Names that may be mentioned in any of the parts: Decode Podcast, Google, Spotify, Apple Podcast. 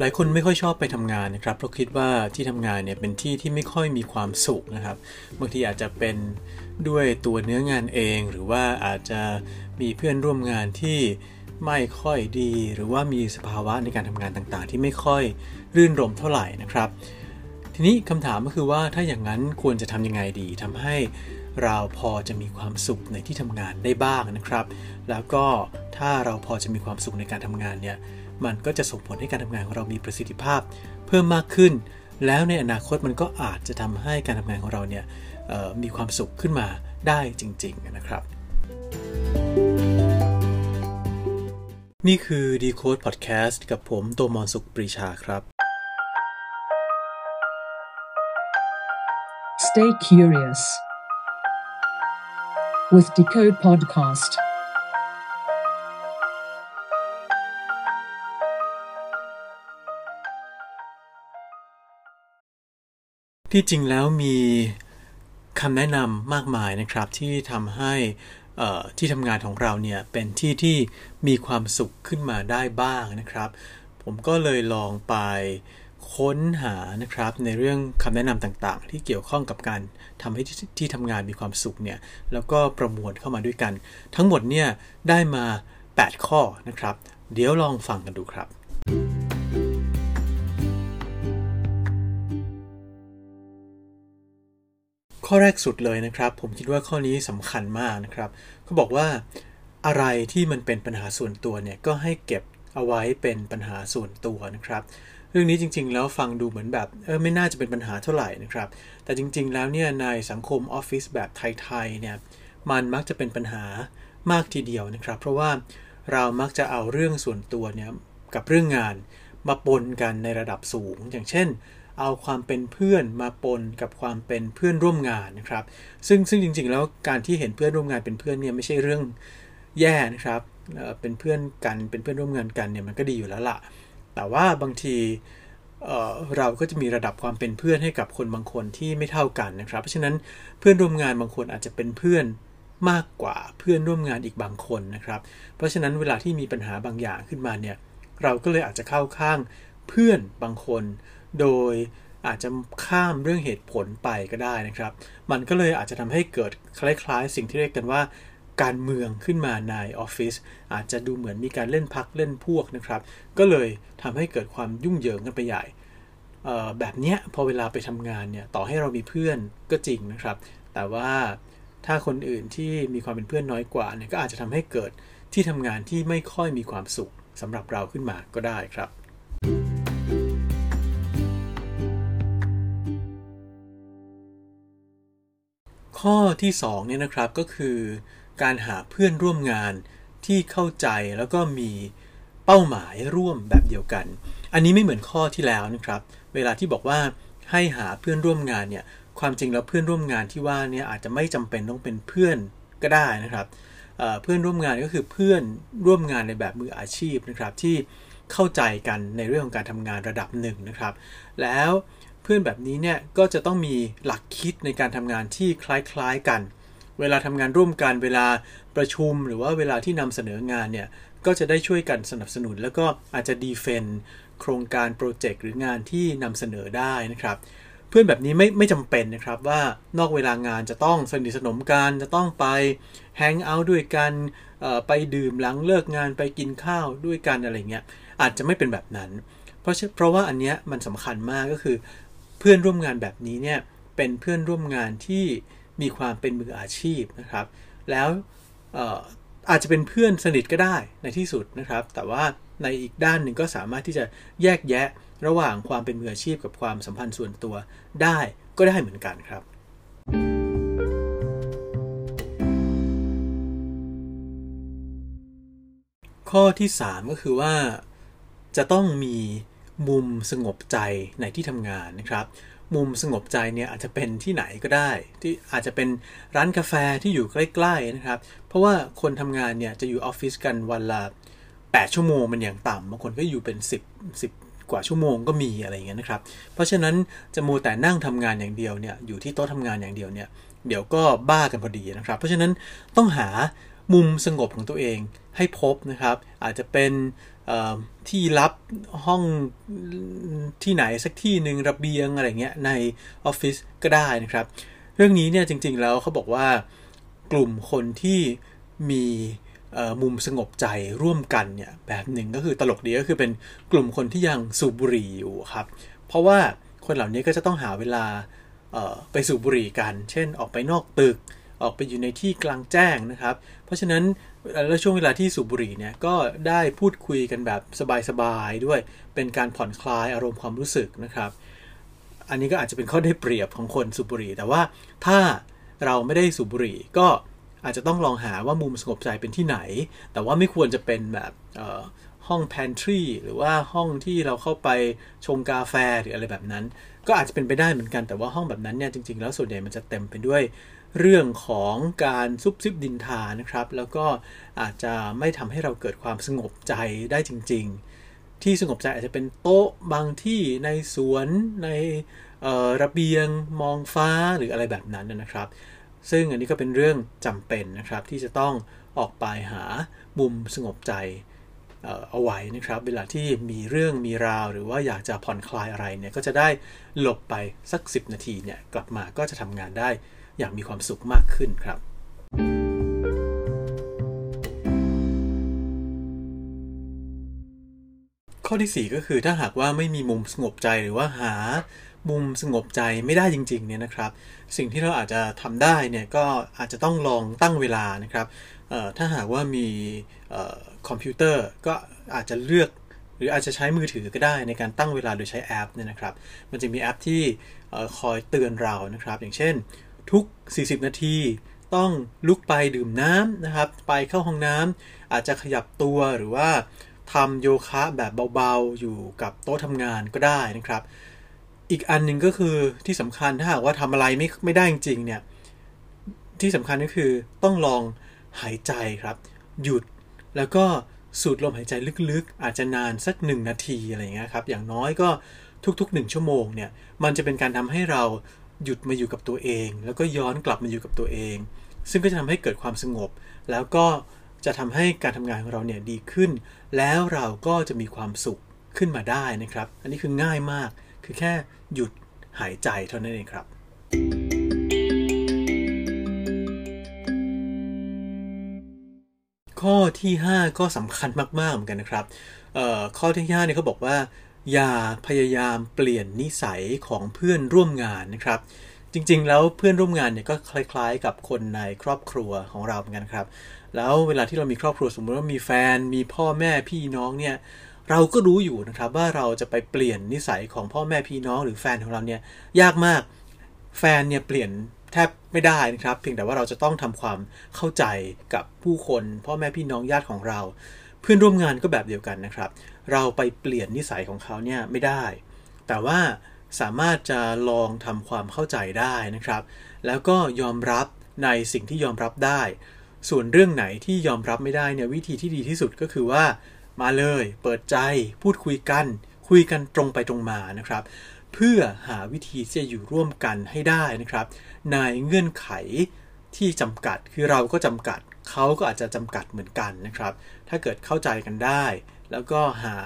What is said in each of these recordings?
หลายคนไม่ค่อยชอบไปทำงานนะครับเพราะคิดว่าที่ทำงานเนี่ยเป็นที่ที่ไม่ค่อยมีความสุขนะครับบางทีอาจจะเป็นด้วยตัวเนื้องานเองหรือว่าอาจจะมีเพื่อนร่วมงานที่ไม่ค่อยดีหรือว่ามีสภาวะในการทำงานต่างๆที่ไม่ค่อยรื่นรมเท่าไหร่นะครับทีนี้คำถามก็คือว่าถ้าอย่างนั้นควรจะทำยังไงดีทำให้เราพอจะมีความสุขในที่ทำงานได้บ้างนะครับแล้วก็ถ้าเราพอจะมีความสุขในการทำงานเนี่ยมันก็จะส่งผลให้การทำงานของเรามีประสิทธิภาพเพิ่มมากขึ้นแล้วในอนาคตมันก็อาจจะทำให้การทำงานของเราเนี่ยมีความสุขขึ้นมาได้จริงๆนะครับนี่คือ Decode Podcast กับผมโตมอนสุขปรีชาครับ Stay curious with Decode Podcastที่จริงแล้วมีคำแนะนำมากมายนะครับที่ทำให้ที่ทำงานของเราเนี่ยเป็นที่ที่มีความสุขขึ้นมาได้บ้างนะครับผมก็เลยลองไปค้นหานะครับในเรื่องคำแนะนำต่างๆที่เกี่ยวข้องกับการทำให้ที่ทำงานมีความสุขเนี่ยแล้วก็ประมวลเข้ามาด้วยกันทั้งหมดเนี่ยได้มา8ข้อนะครับเดี๋ยวลองฟังกันดูครับข้อแรกสุดเลยนะครับผมคิดว่าข้อนี้สำคัญมากนะครับเขาบอกว่าอะไรที่มันเป็นปัญหาส่วนตัวเนี่ยก็ให้เก็บเอาไว้เป็นปัญหาส่วนตัวนะครับเรื่องนี้จริงๆแล้วฟังดูเหมือนแบบไม่น่าจะเป็นปัญหาเท่าไหร่นะครับแต่จริงๆแล้วเนี่ยในสังคมออฟฟิศแบบไทยๆเนี่ยมันมักจะเป็นปัญหามากทีเดียวนะครับเพราะว่าเรามักจะเอาเรื่องส่วนตัวเนี่ยกับเรื่องงานมาปนกันในระดับสูงอย่างเช่นเอาความเป็นเพื่อนมาปนกับความเป็นเพื่อนร่วมงานนะครับซึ่งจริงๆแล้วการที่เห็นเพื่อนร่วมงานเป็นเพื่อนเนี่ยไม่ใช่เรื่องแย่นะครับเป็นเพื่อนกันเป็นเพื่อนร่วมงานกันเนี่ยมันก็ดีอยู่แล้วล่ะแต่ว่าบางทีเราก็จะมีระดับความเป็นเพื่อนให้กับคนบางคนที่ไม่เท่ากันนะครับเพราะฉะนั้นเพื่อนร่วมงานบางคนอาจจะเป็นเพื่อนมากกว่าเพื่อนร่วมงานอีกบางคนนะครับเพราะฉะนั้นเวลาที่มีปัญหาบางอย่างขึ้นมาเนี่ยเราก็เลยอาจจะเข้าข้างเพื่อนบางคนโดยอาจจะข้ามเรื่องเหตุผลไปก็ได้นะครับมันก็เลยอาจจะทำให้เกิดคล้ายๆสิ่งที่เรียกกันว่าการเมืองขึ้นมาในออฟฟิศอาจจะดูเหมือนมีการเล่นพรรคเล่นพวกนะครับก็เลยทำให้เกิดความยุ่งเหยิงกันไปใหญ่แบบเนี้ยพอเวลาไปทำงานเนี่ยต่อให้เรามีเพื่อนก็จริงนะครับแต่ว่าถ้าคนอื่นที่มีความเป็นเพื่อนน้อยกว่าเนี่ยก็อาจจะทำให้เกิดที่ทำงานที่ไม่ค่อยมีความสุขสำหรับเราขึ้นมาก็ได้ครับข้อที่2เนี่ยนะครับก็คือการหาเพื่อนร่วมงานที่เข้าใจแล้วก็มีเป้าหมายร่วมแบบเดียวกันอันนี้ไม่เหมือนข้อที่แล้วนะครับเวลาที่บอกว่าให้หาเพื่อนร่วมงานเนี่ยความจริงแล้วเพื่อนร่วมงานที่ว่าเนี่ยอาจจะไม่จำเป็นต้องเป็นเพื่อนก็ได้นะครับเพื่อนร่วมงานก็คือเพื่อนร่วมงานในแบบมืออาชีพนะครับที่เข้าใจกันในเรื่องของการทำงานระดับหนึ่งนะครับแล้วเพื่อนแบบนี้เนี่ยก็จะต้องมีหลักคิดในการทำงานที่คล้ายๆกันเวลาทำงานร่วมกันเวลาประชุมหรือว่าเวลาที่นำเสนองานเนี่ยก็จะได้ช่วยกันสนับสนุนแล้วก็อาจจะดีเฟนด์โครงการโปรเจกต์หรืองานที่นำเสนอได้นะครับเพื่อนแบบนี้ไม่จำเป็นนะครับว่านอกเวลางานจะต้องสนิทสนมกันจะต้องไปแฮงเอาท์ด้วยกันไปดื่มหลังเลิกงานไปกินข้าวด้วยกันอะไรเงี้ยอาจจะไม่เป็นแบบนั้นเพราะว่าอันเนี้ยมันสำคัญมากก็คือเพื่อนร่วมงานแบบนี้เนี่ยเป็นเพื่อนร่วมงานที่มีความเป็นมืออาชีพนะครับแล้วอาจจะเป็นเพื่อนสนิทก็ได้ในที่สุดนะครับแต่ว่าในอีกด้านหนึ่งก็สามารถที่จะแยกแยะระหว่างความเป็นมืออาชีพกับความสัมพันธ์ส่วนตัวได้ก็ได้เหมือนกันครับข้อที่3ก็คือว่าจะต้องมีมุมสงบใจในที่ทำงานนะครับมุมสงบใจเนี่ยอาจจะเป็นที่ไหนก็ได้ที่อาจจะเป็นร้านกาแฟที่อยู่ใกล้ๆนะครับเพราะว่าคนทำงานเนี่ยจะอยู่ออฟฟิศกันวันละ8ชั่วโมงมันอย่างต่ำบางคนก็อยู่เป็น10กว่าชั่วโมงก็มีอะไรอย่างเงี้ยนะครับเพราะฉะนั้นจะมัวแต่นั่งทำงานอย่างเดียวเนี่ยอยู่ที่โต๊ะทำงานอย่างเดียวเนี่ยเดี๋ยวก็บ้ากันพอดีนะครับเพราะฉะนั้นต้องหามุมสงบของตัวเองให้พบนะครับอาจจะเป็น ที่ลับห้องที่ไหนสักที่หนึ่งระเบียงอะไรเงี้ยในออฟฟิศก็ได้นะครับเรื่องนี้เนี่ยจริงๆแล้วเขาบอกว่ากลุ่มคนที่มีมุมสงบใจร่วมกันเนี่ยแบบหนึ่งก็คือตลกดีก็คือเป็นกลุ่มคนที่ยังสูบบุหรี่อยู่ครับเพราะว่าคนเหล่านี้ก็จะต้องหาเวลาไปสูบบุหรี่กันเช่นออกไปนอกตึกออกไปอยู่ในที่กลางแจ้งนะครับเพราะฉะนั้นแล้วช่วงเวลาที่สูบบุหรี่เนี่ยก็ได้พูดคุยกันแบบสบายๆด้วยเป็นการผ่อนคลายอารมณ์ความรู้สึกนะครับอันนี้ก็อาจจะเป็นข้อได้เปรียบของคนสูบบุหรี่แต่ว่าถ้าเราไม่ได้สูบบุหรี่ก็อาจจะต้องลองหาว่ามุมสงบใจเป็นที่ไหนแต่ว่าไม่ควรจะเป็นแบบห้อง pantry หรือว่าห้องที่เราเข้าไปชงกาแฟหรืออะไรแบบนั้นก็อาจจะเป็นไปได้เหมือนกันแต่ว่าห้องแบบนั้นเนี่ยจริงๆแล้วส่วนใหญ่มันจะเต็มไปด้วยเรื่องของการซุบซิบดินทานะครับแล้วก็อาจจะไม่ทำให้เราเกิดความสงบใจได้จริงๆที่สงบใจอาจจะเป็นโต๊ะบางที่ในสวนในระเบียงมองฟ้าหรืออะไรแบบนั้นนะครับซึ่งอันนี้ก็เป็นเรื่องจำเป็นนะครับที่จะต้องออกไปหามุมสงบใจเอาไว้นะครับเวลาที่มีเรื่องมีราวหรือว่าอยากจะผ่อนคลายอะไรเนี่ยก็จะได้หลบไปสัก10นาทีเนี่ยกลับมาก็จะทำงานได้อย่างมีความสุขมากขึ้นครับข้อที่4ก็คือถ้าหากว่าไม่มีมุมสงบใจหรือว่าหามุมสงบใจไม่ได้จริงๆเนี่ยนะครับสิ่งที่เราอาจจะทำได้เนี่ยก็อาจจะต้องลองตั้งเวลานะครับถ้าหากว่ามีคอมพิวเตอร์ก็อาจจะเลือกหรืออาจจะใช้มือถือก็ได้ในการตั้งเวลาโดยใช้แอปเนี่ยนะครับมันจะมีแอปที่คอยเตือนเรานะครับอย่างเช่นทุก40นาทีต้องลุกไปดื่มน้ำนะครับไปเข้าห้องน้ำอาจจะขยับตัวหรือว่าทำโยคะแบบเบาๆอยู่กับโต๊ะทำงานก็ได้นะครับอีกอันหนึ่งก็คือที่สำคัญถ้าหากว่าทำอะไรไม่ได้จริงๆเนี่ยที่สำคัญก็คือต้องลองหายใจครับหยุดแล้วก็สูดลมหายใจลึกๆอาจจะนานสัก1นาทีอะไรอย่างเงี้ยครับอย่างน้อยก็ทุกๆ1ชั่วโมงเนี่ยมันจะเป็นการทำให้เราหยุดมาอยู่กับตัวเองแล้วก็ย้อนกลับมาอยู่กับตัวเองซึ่งก็จะทำให้เกิดความสงบแล้วก็จะทำให้การทำงานของเราเนี่ยดีขึ้นแล้วเราก็จะมีความสุขขึ้นมาได้นะครับอันนี้คือง่ายมากคือแค่หยุดหายใจเท่านั้นเองครับข้อที่5ก็สำคัญมากๆเหมือนกันนะครับข้อที่5เนี่ยเขาบอกว่าอย่าพยายามเปลี่ยนนิสัยของเพื่อนร่วมงานนะครับจริงๆแล้วเพื่อนร่วมงานเนี่ยก็คล้ายๆกับคนในครอบครัวของเราเหมือนกันครับแล้วเวลาที่เรามีครอบครัวสมมติว่ามีแฟนมีพ่อแม่พี่น้องเนี่ยเราก็รู้อยู่นะครับว่าเราจะไปเปลี่ยนนิสัยของพ่อแม่พี่น้องหรือแฟนของเราเนี่ยยากมากแฟนเนี่ยเปลี่ยนแทบไม่ได้นะครับเพียงแต่ว่าเราจะต้องทำความเข้าใจกับผู้คนพ่อแม่พี่น้องญาติของเราเพื่อนร่วมงานก็แบบเดียวกันนะครับเราไปเปลี่ยนนิสัยของเขาเนี่ยไม่ได้แต่ว่าสามารถจะลองทำความเข้าใจได้นะครับแล้วก็ยอมรับในสิ่งที่ยอมรับได้ส่วนเรื่องไหนที่ยอมรับไม่ได้เนี่ยวิธีที่ดีที่สุดก็คือว่ามาเลยเปิดใจพูดคุยกันตรงไปตรงมานะครับเพื่อหาวิธีที่จะอยู่ร่วมกันให้ได้นะครับในเงื่อนไขที่จำกัดคือเราก็จำกัดเขาก็อาจจะจำกัดเหมือนกันนะครับถ้าเกิดเข้าใจกันได้แล้วก็หา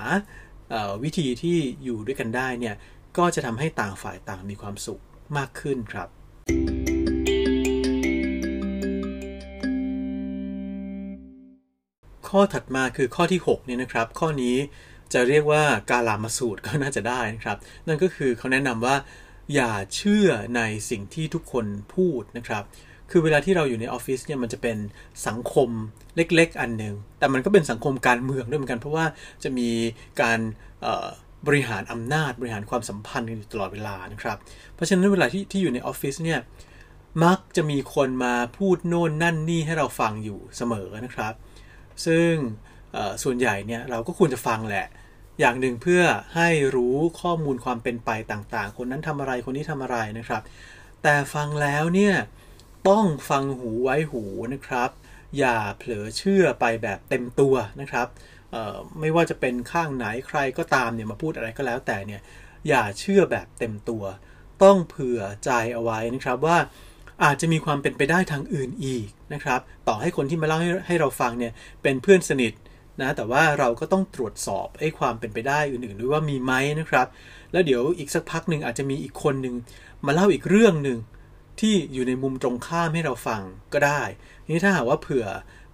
วิธีที่อยู่ด้วยกันได้เนี่ยก็จะทำให้ต่างฝ่ายต่างมีความสุขมากขึ้นครับข้อถัดมาคือข้อที่6เนี่ยนะครับข้อนี้จะเรียกว่ากาลามสูตรก็น่าจะได้นะครับนั่นก็คือเขาแนะนำว่าอย่าเชื่อในสิ่งที่ทุกคนพูดนะครับคือเวลาที่เราอยู่ในออฟฟิศเนี่ยมันจะเป็นสังคมเล็กๆอันหนึ่งแต่มันก็เป็นสังคมการเมืองด้วยเหมือนกันเพราะว่าจะมีการบริหารอำนาจบริหารความสัมพันธ์กันอยู่ตลอดเวลานะครับเพราะฉะนั้นเวลาที่อยู่ในออฟฟิศเนี่ยมักจะมีคนมาพูดโน่นนั่นนี่ให้เราฟังอยู่เสมอนะครับซึ่งส่วนใหญ่เนี่ยเราก็ควรจะฟังแหละอย่างหนึ่งเพื่อให้รู้ข้อมูลความเป็นไปต่างๆคนนั้นทำอะไรคนนี้ทำอะไรนะครับแต่ฟังแล้วเนี่ยต้องฟังหูไว้หูนะครับอย่าเผลอเชื่อไปแบบเต็มตัวนะครับไม่ว่าจะเป็นข้างไหนใครก็ตามเนี่ยมาพูดอะไรก็แล้วแต่เนี่ยอย่าเชื่อแบบเต็มตัวต้องเผื่อใจเอาไว้นะครับว่าอาจจะมีความเป็นไปได้ทางอื่นอีกนะครับต่อให้คนที่มาเล่าให้เราฟังเนี่ยเป็นเพื่อนสนิท นะแต่ว่าเราก็ต้องตรวจสอบไอ้ความเป็นไปได้อื่นๆด้วยว่ามีไหมนะครับแล้วเดี๋ยวอีกสักพักหนึ่งอาจจะมีอีกคนหนึ่งมาเล่าอีกเรื่องหนึ่งที่อยู่ในมุมตรงข้ามให้เราฟังก็ได้นี่ถ้าหากว่าเผื่อ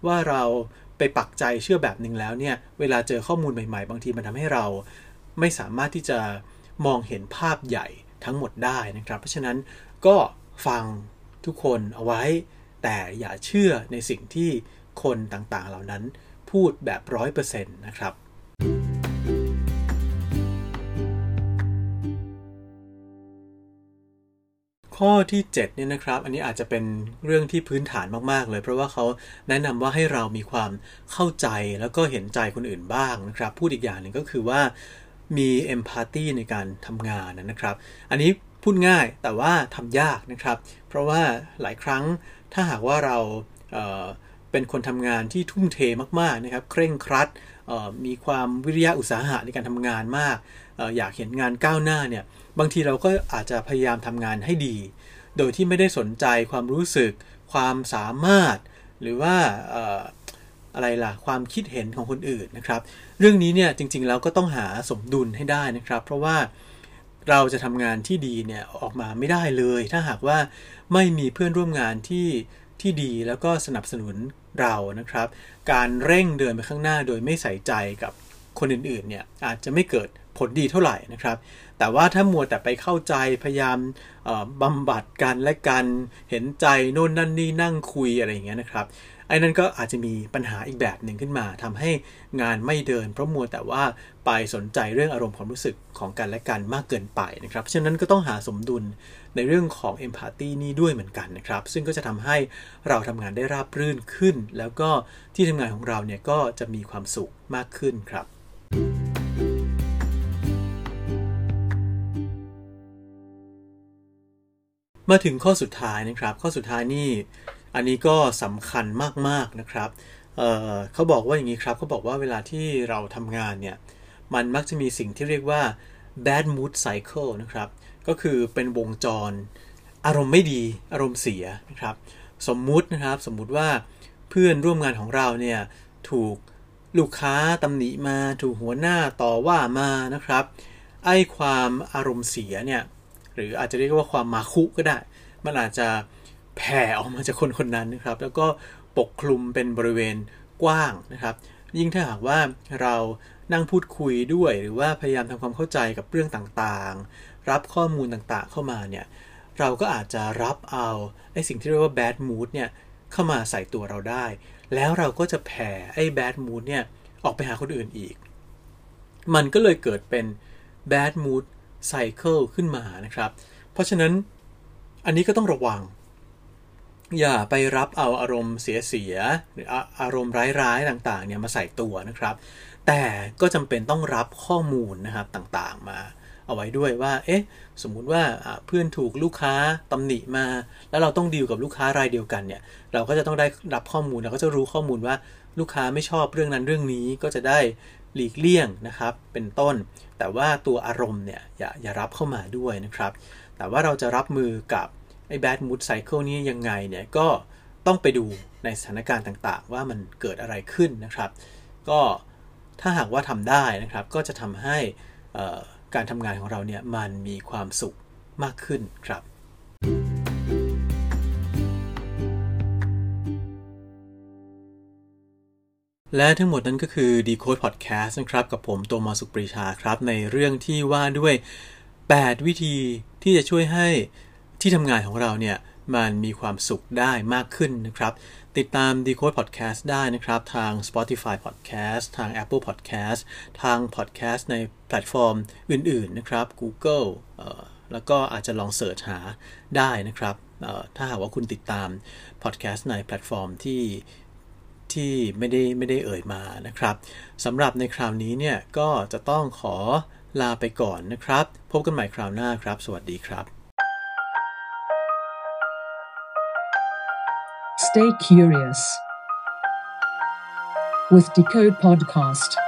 ว่าเราไปปักใจเชื่อแบบนึงแล้วเนี่ยเวลาเจอข้อมูลใหม่ๆบางทีมันทำให้เราไม่สามารถที่จะมองเห็นภาพใหญ่ทั้งหมดได้นะครับเพราะฉะนั้นก็ฟังทุกคนเอาไว้แต่อย่าเชื่อในสิ่งที่คนต่างๆเหล่านั้นพูดแบบ 100% นะครับข้อที่7เนี่ยนะครับอันนี้อาจจะเป็นเรื่องที่พื้นฐานมากๆเลยเพราะว่าเขาแนะนำว่าให้เรามีความเข้าใจแล้วก็เห็นใจคนอื่นบ้างนะครับพูดอีกอย่างหนึ่งก็คือว่ามี empathy ในการทำงานนะครับอันนี้พูดง่ายแต่ว่าทำยากนะครับเพราะว่าหลายครั้งถ้าหากว่าเราเป็นคนทำงานที่ทุ่มเทมากๆนะครับเคร่งครัดมีความวิริยะอุตสาหะในการทำงานมากอยากเห็นงานก้าวหน้าเนี่ยบางทีเราก็อาจจะพยายามทำงานให้ดีโดยที่ไม่ได้สนใจความรู้สึกความสามารถหรือว่าอะไรล่ะความคิดเห็นของคนอื่นนะครับเรื่องนี้เนี่ยจริงๆแล้วก็ต้องหาสมดุลให้ได้นะครับเพราะว่าเราจะทำงานที่ดีเนี่ยออกมาไม่ได้เลยถ้าหากว่าไม่มีเพื่อนร่วมงานที่ดีแล้วก็สนับสนุนเรานะครับการเร่งเดินไปข้างหน้าโดยไม่ใส่ใจกับคนอื่นๆเนี่ยอาจจะไม่เกิดผลดีเท่าไหร่นะครับแต่ว่าถ้ามัวแต่ไปเข้าใจพยายามบำบัดกันและกันเห็นใจโน่นนั่นนี่นั่งคุยอะไรอย่างเงี้ยนะครับไอ้นั่นก็อาจจะมีปัญหาอีกแบบหนึ่งขึ้นมาทำให้งานไม่เดินเพราะมัวแต่ว่าไปสนใจเรื่องอารมณ์ความรู้สึกของกันและกันมากเกินไปนะครับฉะนั้นก็ต้องหาสมดุลในเรื่องของ empathy นี่ด้วยเหมือนกันนะครับซึ่งก็จะทำให้เราทำงานได้ราบรื่นขึ้นแล้วก็ที่ทำงานของเราเนี่ยก็จะมีความสุขมากขึ้นครับมาถึงข้อสุดท้ายนะครับข้อสุดท้ายนี่อันนี้ก็สำคัญมากๆนะครับเขาบอกว่าอย่างนี้ครับเขาบอกว่าเวลาที่เราทำงานเนี่ยมันมักจะมีสิ่งที่เรียกว่า bad mood cycle นะครับก็คือเป็นวงจรอารมณ์ไม่ดีอารมณ์เสียนะครับสมมุติว่าเพื่อนร่วมงานของเราเนี่ยถูกลูกค้าตำหนิมาถูกหัวหน้าต่อว่ามานะครับไอ้ความอารมณ์เสียเนี่ยหรืออาจจะเรียกว่าความมาคุก็ได้มันอาจจะแผ่ออกมาจากคนคนนั้นนะครับแล้วก็ปกคลุมเป็นบริเวณกว้างนะครับยิ่งถ้าหากว่าเรานั่งพูดคุยด้วยหรือว่าพยายามทำความเข้าใจกับเรื่องต่างๆรับข้อมูลต่างๆเข้ามาเนี่ยเราก็อาจจะรับเอาไอ้สิ่งที่เรียกว่า bad mood เนี่ยเข้ามาใส่ตัวเราได้แล้วเราก็จะแผ่ไอ้ bad mood เนี่ยออกไปหาคนอื่นอีกมันก็เลยเกิดเป็น bad mood cycle ขึ้นมานะครับเพราะฉะนั้นอันนี้ก็ต้องระวังอย่าไปรับเอาอารมณ์เสียๆหรืออารมณ์ร้ายๆต่างๆเนี่ยมาใส่ตัวนะครับแต่ก็จำเป็นต้องรับข้อมูลนะครับต่างๆมาเอาไว้ด้วยว่าเอ๊ะสมมุติว่าเพื่อนถูกลูกค้าตำหนิมาแล้วเราต้องดีลกับลูกค้ารายเดียวกันเนี่ยเราก็จะต้องได้รับข้อมูลเราก็จะรู้ข้อมูลว่าลูกค้าไม่ชอบเรื่องนั้นเรื่องนี้ก็จะได้หลีกเลี่ยงนะครับเป็นต้นแต่ว่าตัวอารมณ์เนี่ยอย่ารับเข้ามาด้วยนะครับแต่ว่าเราจะรับมือกับไอ้ bad mood cycle นี้ยังไงเนี่ยก็ต้องไปดูในสถานการณ์ต่างๆว่ามันเกิดอะไรขึ้นนะครับก็ถ้าหากว่าทำได้นะครับก็จะทำให้การทำงานของเราเนี่ยมันมีความสุขมากขึ้นครับและทั้งหมดนั้นก็คือ Decode Podcast นะครับกับผมโตมอสุขปรีชาครับในเรื่องที่ว่าด้วย8วิธีที่จะช่วยให้ที่ทำงานของเราเนี่ยมันมีความสุขได้มากขึ้นนะครับติดตาม Decode Podcast ได้นะครับทาง Spotify Podcast ทาง Apple Podcast ทาง Podcast ในแพลตฟอร์มอื่นๆนะครับ Google แล้วก็อาจจะลองเสิร์ชหาได้นะครับถ้าหากว่าคุณติดตาม Podcast ในแพลตฟอร์มที่ไม่ได้เอ่ยมานะครับสำหรับในคราวนี้เนี่ยก็จะต้องขอลาไปก่อนนะครับพบกันใหม่คราวหน้าครับสวัสดีครับ Stay curious with Decode Podcast